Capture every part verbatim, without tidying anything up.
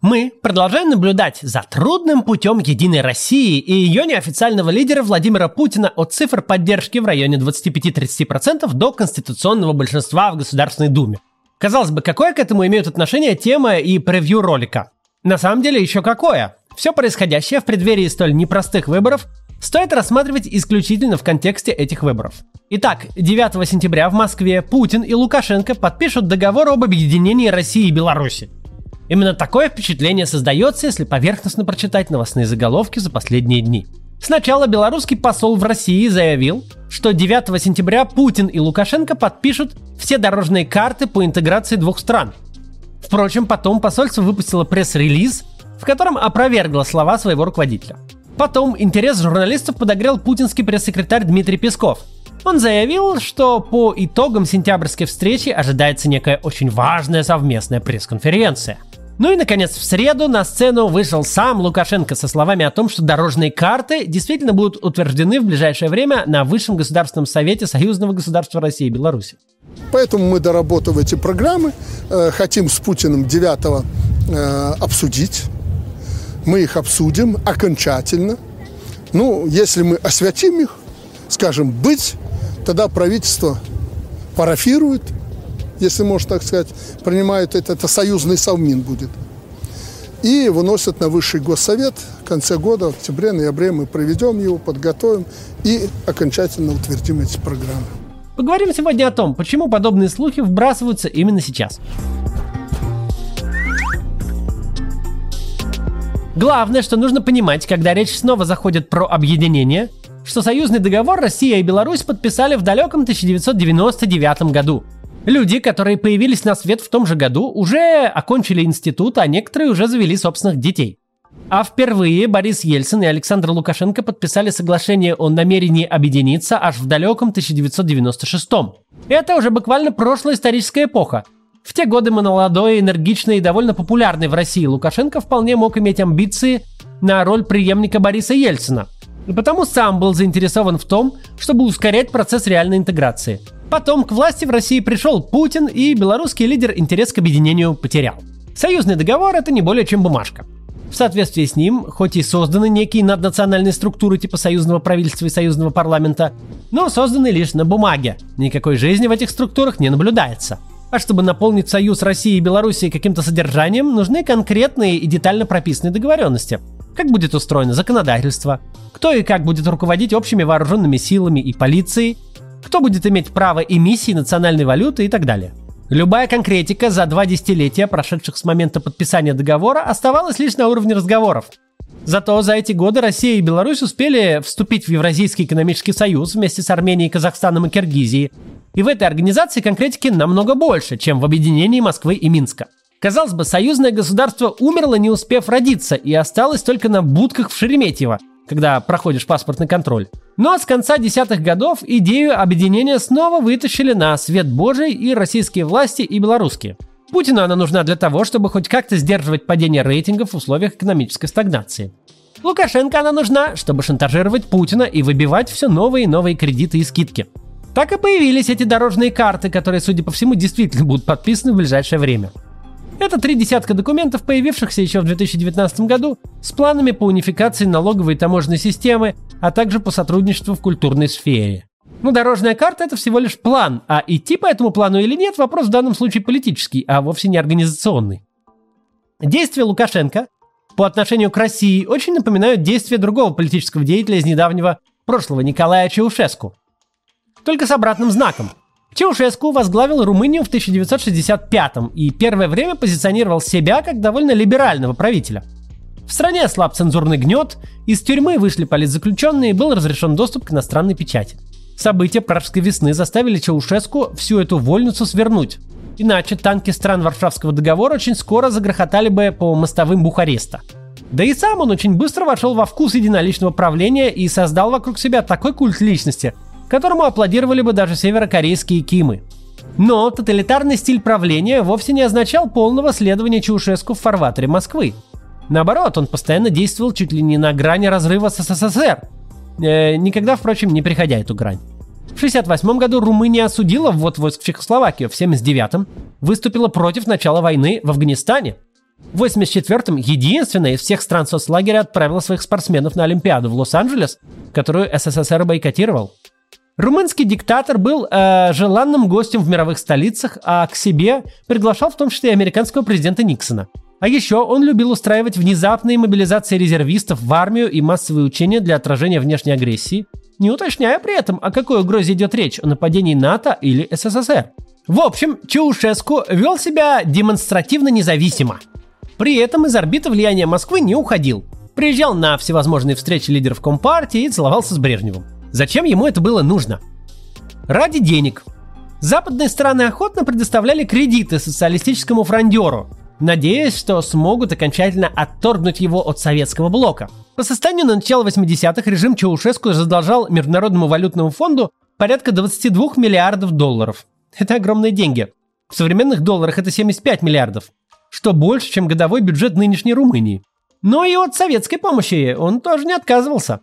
Мы продолжаем наблюдать за трудным путем Единой России и ее неофициального лидера Владимира Путина от цифр поддержки в районе двадцать пять - тридцать процентов до конституционного большинства в Государственной Думе. Казалось бы, какое к этому имеют отношение тема и превью ролика? На самом деле еще какое. Все происходящее в преддверии столь непростых выборов стоит рассматривать исключительно в контексте этих выборов. Итак, девятого сентября в Москве Путин и Лукашенко подпишут договор об объединении России и Беларуси. Именно такое впечатление создается, если поверхностно прочитать новостные заголовки за последние дни. Сначала белорусский посол в России заявил, что девятого сентября Путин и Лукашенко подпишут все дорожные карты по интеграции двух стран. Впрочем, потом посольство выпустило пресс-релиз, в котором опровергло слова своего руководителя. Потом интерес журналистов подогрел путинский пресс-секретарь Дмитрий Песков. Он заявил, что по итогам сентябрьской встречи ожидается некая очень важная совместная пресс-конференция. Ну и, наконец, в среду на сцену вышел сам Лукашенко со словами о том, что дорожные карты действительно будут утверждены в ближайшее время на Высшем Государственном Совете Союзного государства России и Беларуси. Поэтому мы, доработав эти программы, э, хотим с Путиным девятого э, обсудить. Мы их обсудим окончательно. Ну, если мы освятим их, скажем, быть, тогда правительство парафирует, если можно так сказать, принимают это, это союзный совмин будет. И выносят на Высший Госсовет в конце года, в октябре-ноябре мы проведем его, подготовим и окончательно утвердим эти программы. Поговорим сегодня о том, почему подобные слухи вбрасываются именно сейчас. Главное, что нужно понимать, когда речь снова заходит про объединение, что союзный договор Россия и Беларусь подписали в далеком тысяча девятьсот девяносто девятом году. Люди, которые появились на свет в том же году, уже окончили институт, а некоторые уже завели собственных детей. А впервые Борис Ельцин и Александр Лукашенко подписали соглашение о намерении объединиться аж в далеком тысяча девятьсот девяносто шестом. Это уже буквально прошлая историческая эпоха. В те годы молодой, энергичный и довольно популярный в России Лукашенко вполне мог иметь амбиции на роль преемника Бориса Ельцина. И потому сам был заинтересован в том, чтобы ускорять процесс реальной интеграции. Потом к власти в России пришел Путин, и белорусский лидер интерес к объединению потерял. Союзный договор – это не более чем бумажка. В соответствии с ним, хоть и созданы некие наднациональные структуры типа союзного правительства и союзного парламента, но созданы лишь на бумаге. Никакой жизни в этих структурах не наблюдается. А чтобы наполнить союз России и Белоруссии каким-то содержанием, нужны конкретные и детально прописанные договоренности. Как будет устроено законодательство, кто и как будет руководить общими вооруженными силами и полицией, кто будет иметь право эмиссии национальной валюты и так далее. Любая конкретика за два десятилетия, прошедших с момента подписания договора, оставалась лишь на уровне разговоров. Зато за эти годы Россия и Беларусь успели вступить в Евразийский экономический союз вместе с Арменией, Казахстаном и Киргизией. И в этой организации конкретики намного больше, чем в объединении Москвы и Минска. Казалось бы, союзное государство умерло, не успев родиться, и осталось только на будках в Шереметьево, когда проходишь паспортный контроль. Но с конца десятых годов идею объединения снова вытащили на свет Божий и российские власти, и белорусские. Путину она нужна для того, чтобы хоть как-то сдерживать падение рейтингов в условиях экономической стагнации. Лукашенко она нужна, чтобы шантажировать Путина и выбивать все новые и новые кредиты и скидки. Так и появились эти дорожные карты, которые, судя по всему, действительно будут подписаны в ближайшее время. Это три десятка документов, появившихся еще в две тысячи девятнадцатом году, с планами по унификации налоговой и таможенной системы, а также по сотрудничеству в культурной сфере. Но дорожная карта – это всего лишь план, а идти по этому плану или нет – вопрос в данном случае политический, а вовсе не организационный. Действия Лукашенко по отношению к России очень напоминают действия другого политического деятеля из недавнего прошлого, Николая Чаушеску. Только с обратным знаком. Чаушеску возглавил Румынию в тысяча девятьсот шестьдесят пятом и первое время позиционировал себя как довольно либерального правителя. В стране ослаб цензурный гнет, из тюрьмы вышли политзаключенные и был разрешен доступ к иностранной печати. События пражской весны заставили Чаушеску всю эту вольницу свернуть, иначе танки стран Варшавского договора очень скоро загрохотали бы по мостовым Бухареста. Да и сам он очень быстро вошел во вкус единоличного правления и создал вокруг себя такой культ личности, которому аплодировали бы даже северокорейские кимы. Но тоталитарный стиль правления вовсе не означал полного следования Чаушеску в фарватере Москвы. Наоборот, он постоянно действовал чуть ли не на грани разрыва с СССР, э, никогда, впрочем, не переходя эту грань. В шестьдесят восьмом году Румыния осудила ввод войск в Чехословакию, в семьдесят девятом выступила против начала войны в Афганистане. В восемьдесят четвёртом единственная из всех стран соцлагеря отправила своих спортсменов на Олимпиаду в Лос-Анджелес, которую СССР бойкотировал. Румынский диктатор был э, желанным гостем в мировых столицах, а к себе приглашал в том числе и американского президента Никсона. А еще он любил устраивать внезапные мобилизации резервистов в армию и массовые учения для отражения внешней агрессии, не уточняя при этом, о какой угрозе идет речь, о нападении НАТО или СССР. В общем, Чаушеску вел себя демонстративно независимо. При этом из орбиты влияния Москвы не уходил. Приезжал на всевозможные встречи лидеров Компартии и целовался с Брежневым. Зачем ему это было нужно? Ради денег. Западные страны охотно предоставляли кредиты социалистическому фрондеру, надеясь, что смогут окончательно отторгнуть его от советского блока. По состоянию на начало восьмидесятых режим Чаушеску задолжал Международному валютному фонду порядка двадцати двух миллиардов долларов. Это огромные деньги. В современных долларах это семьдесят пять миллиардов, что больше, чем годовой бюджет нынешней Румынии. Но и от советской помощи он тоже не отказывался.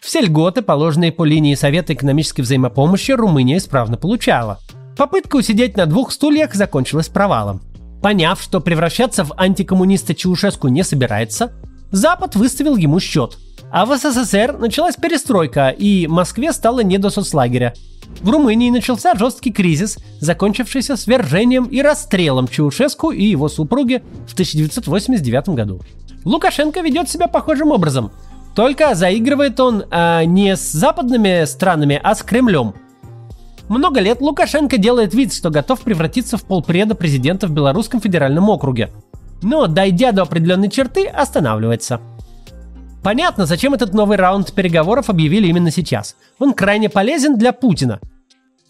Все льготы, положенные по линии Совета экономической взаимопомощи, Румыния исправно получала. Попытка усидеть на двух стульях закончилась провалом. Поняв, что превращаться в антикоммуниста Чаушеску не собирается, Запад выставил ему счет. А в СССР началась перестройка, и Москве стало не до соцлагеря. В Румынии начался жесткий кризис, закончившийся свержением и расстрелом Чаушеску и его супруги в тысяча девятьсот восемьдесят девятом году. Лукашенко ведет себя похожим образом. Только заигрывает он а, не с западными странами, а с Кремлем. Много лет Лукашенко делает вид, что готов превратиться в полпреда президента в Белорусском федеральном округе. Но, дойдя до определенной черты, останавливается. Понятно, зачем этот новый раунд переговоров объявили именно сейчас. Он крайне полезен для Путина.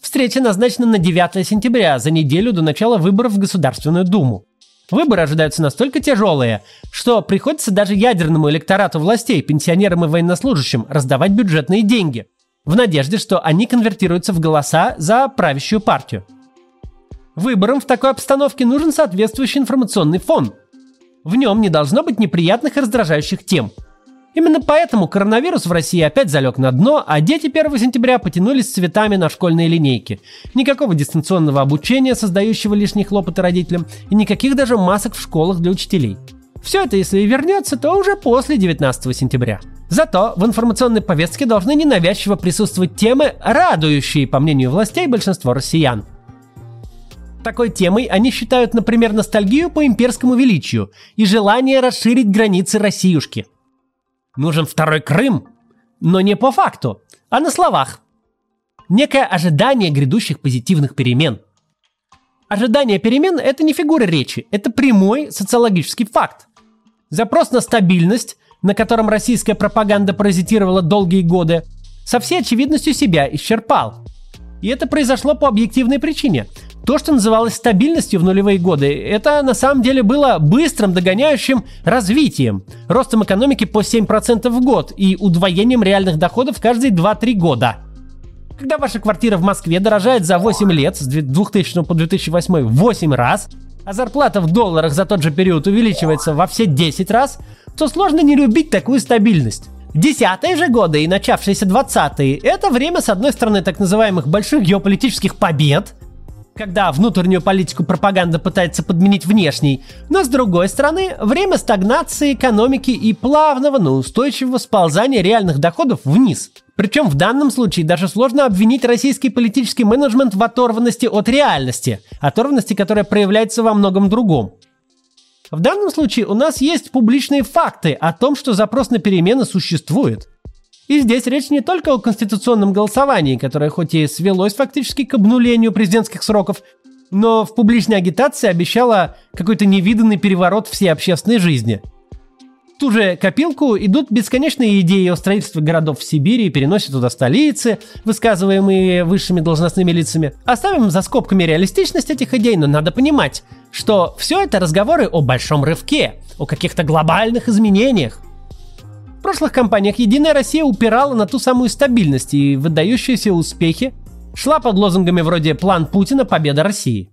Встреча назначена на девятое сентября, за неделю до начала выборов в Государственную Думу. Выборы ожидаются настолько тяжелые, что приходится даже ядерному электорату властей, пенсионерам и военнослужащим раздавать бюджетные деньги, в надежде, что они конвертируются в голоса за правящую партию. Выборам в такой обстановке нужен соответствующий информационный фон. В нем не должно быть неприятных и раздражающих тем. Именно поэтому коронавирус в России опять залег на дно, а дети первого сентября потянулись с цветами на школьные линейки. Никакого дистанционного обучения, создающего лишние хлопоты родителям, и никаких даже масок в школах для учителей. Все это, если и вернется, то уже после девятнадцатого сентября. Зато в информационной повестке должны ненавязчиво присутствовать темы, радующие, по мнению властей, большинство россиян. Такой темой они считают, например, ностальгию по имперскому величию и желание расширить границы Россиюшки. Нужен второй Крым, но не по факту, а на словах. Некое ожидание грядущих позитивных перемен. Ожидание перемен – это не фигура речи, это прямой социологический факт. Запрос на стабильность, на котором российская пропаганда паразитировала долгие годы, со всей очевидностью себя исчерпал. И это произошло по объективной причине. То, что называлось стабильностью в нулевые годы, это на самом деле было быстрым догоняющим развитием, ростом экономики по семь процентов в год и удвоением реальных доходов каждые два-три года. Когда ваша квартира в Москве дорожает за восемь лет, с двухтысячного по две тысячи восьмой, восемь раз, а зарплата в долларах за тот же период увеличивается во все десять раз, то сложно не любить такую стабильность. Десятые же годы и начавшиеся двадцатые – это время, с одной стороны, так называемых больших геополитических побед, когда внутреннюю политику пропаганда пытается подменить внешней, но с другой стороны, время стагнации экономики и плавного, но устойчивого сползания реальных доходов вниз. Причем в данном случае даже сложно обвинить российский политический менеджмент в оторванности от реальности, оторванности, которая проявляется во многом другом. В данном случае у нас есть публичные факты о том, что запрос на перемены существует. И здесь речь не только о конституционном голосовании, которое хоть и свелось фактически к обнулению президентских сроков, но в публичной агитации обещало какой-то невиданный переворот всей общественной жизни. В ту же копилку идут бесконечные идеи о строительстве городов в Сибири и переносе туда столицы, высказываемые высшими должностными лицами. Оставим за скобками реалистичность этих идей, но надо понимать, что все это разговоры о большом рывке, о каких-то глобальных изменениях. В прошлых кампаниях «Единая Россия» упирала на ту самую стабильность и выдающиеся успехи, шла под лозунгами вроде «План Путина. Победа России».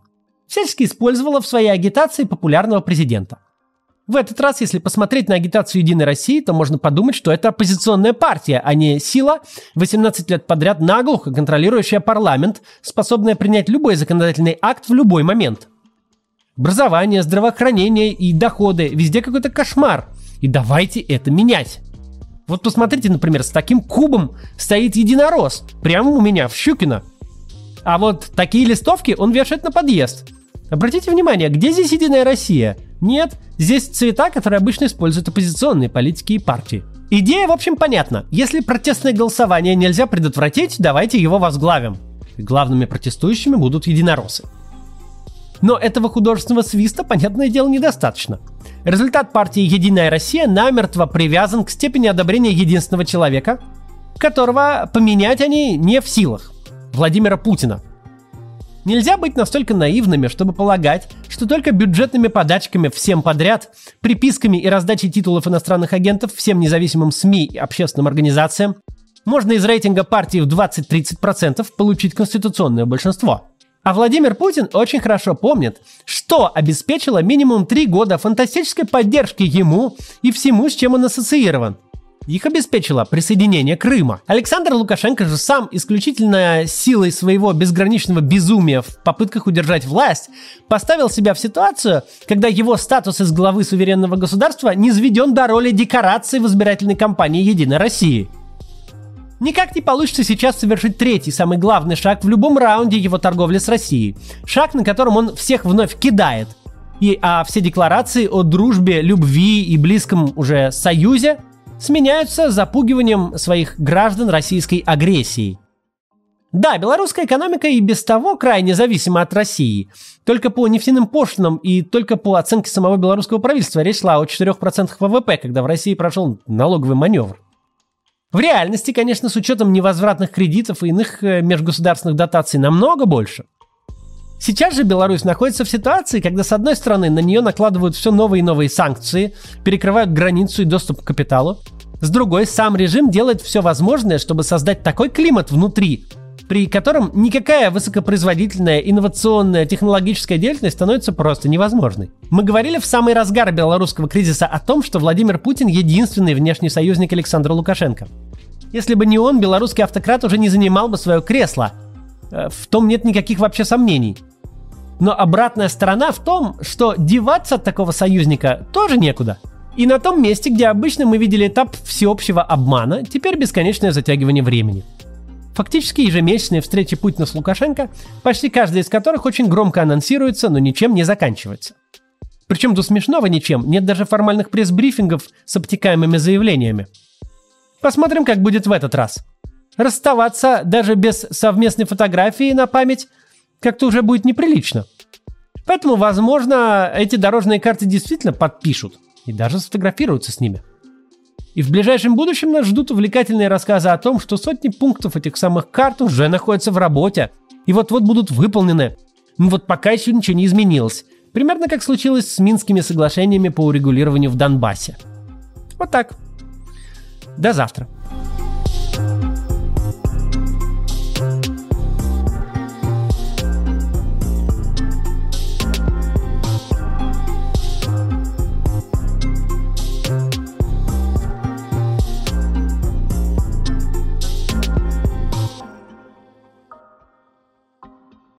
Всячески использовала в своей агитации популярного президента. В этот раз, если посмотреть на агитацию «Единой России», то можно подумать, что это оппозиционная партия, а не сила, восемнадцать лет подряд наглухо контролирующая парламент, способная принять любой законодательный акт в любой момент. образование, здравоохранение и доходы. Везде какой-то кошмар. И давайте это менять. Вот посмотрите, например, с таким кубом стоит единорос. Прямо у меня в Щукино. А вот такие листовки он вешает на подъезд. Обратите внимание, где здесь Единая Россия? Нет, здесь цвета, которые обычно используют оппозиционные политики и партии. Идея, в общем, понятна. Если протестное голосование нельзя предотвратить, давайте его возглавим. И главными протестующими будут единороссы. Но этого художественного свиста, понятное дело, недостаточно. Результат партии «Единая Россия» намертво привязан к степени одобрения единственного человека, которого поменять они не в силах – Владимира Путина. Нельзя быть настолько наивными, чтобы полагать, что только бюджетными подачками всем подряд, приписками и раздачей титулов иностранных агентов всем независимым СМИ и общественным организациям можно из рейтинга партии в двадцать-тридцать процентов получить конституционное большинство. А Владимир Путин очень хорошо помнит, что обеспечило минимум три года фантастической поддержки ему и всему, с чем он ассоциирован. Их обеспечило присоединение Крыма. Александр Лукашенко же сам исключительно силой своего безграничного безумия в попытках удержать власть поставил себя в ситуацию, когда его статус из главы суверенного государства низведен до роли декорации в избирательной кампании «Единой России». Никак не получится сейчас совершить третий, самый главный шаг в любом раунде его торговли с Россией. Шаг, на котором он всех вновь кидает. И, а все декларации о дружбе, любви и близком уже союзе сменяются запугиванием своих граждан российской агрессией. Да, белорусская экономика и без того крайне зависима от России. Только по нефтяным пошлинам и только по оценке самого белорусского правительства речь шла о четырёх процентах ВВП, когда в России прошел налоговый маневр. В реальности, конечно, с учетом невозвратных кредитов и иных межгосударственных дотаций намного больше. Сейчас же Беларусь находится в ситуации, когда с одной стороны на нее накладывают все новые и новые санкции, перекрывают границу и доступ к капиталу, с другой сам режим делает все возможное, чтобы создать такой климат внутри, при котором никакая высокопроизводительная, инновационная, технологическая деятельность становится просто невозможной. Мы говорили в самый разгар белорусского кризиса о том, что Владимир Путин – единственный внешний союзник Александра Лукашенко. Если бы не он, белорусский автократ уже не занимал бы свое кресло. В том нет никаких вообще сомнений. Но обратная сторона в том, что деваться от такого союзника тоже некуда. И на том месте, где обычно мы видели этап всеобщего обмана, теперь бесконечное затягивание времени. Фактически ежемесячные встречи Путина с Лукашенко, почти каждая из которых очень громко анонсируется, но ничем не заканчивается. Причем до смешного ничем, нет даже формальных пресс-брифингов с обтекаемыми заявлениями. Посмотрим, как будет в этот раз. Расставаться даже без совместной фотографии на память как-то уже будет неприлично. Поэтому, возможно, эти дорожные карты действительно подпишут и даже сфотографируются с ними. И в ближайшем будущем нас ждут увлекательные рассказы о том, что сотни пунктов этих самых карт уже находятся в работе и вот-вот будут выполнены. Но вот пока еще ничего не изменилось. Примерно как случилось с Минскими соглашениями по урегулированию в Донбассе. Вот так. До завтра.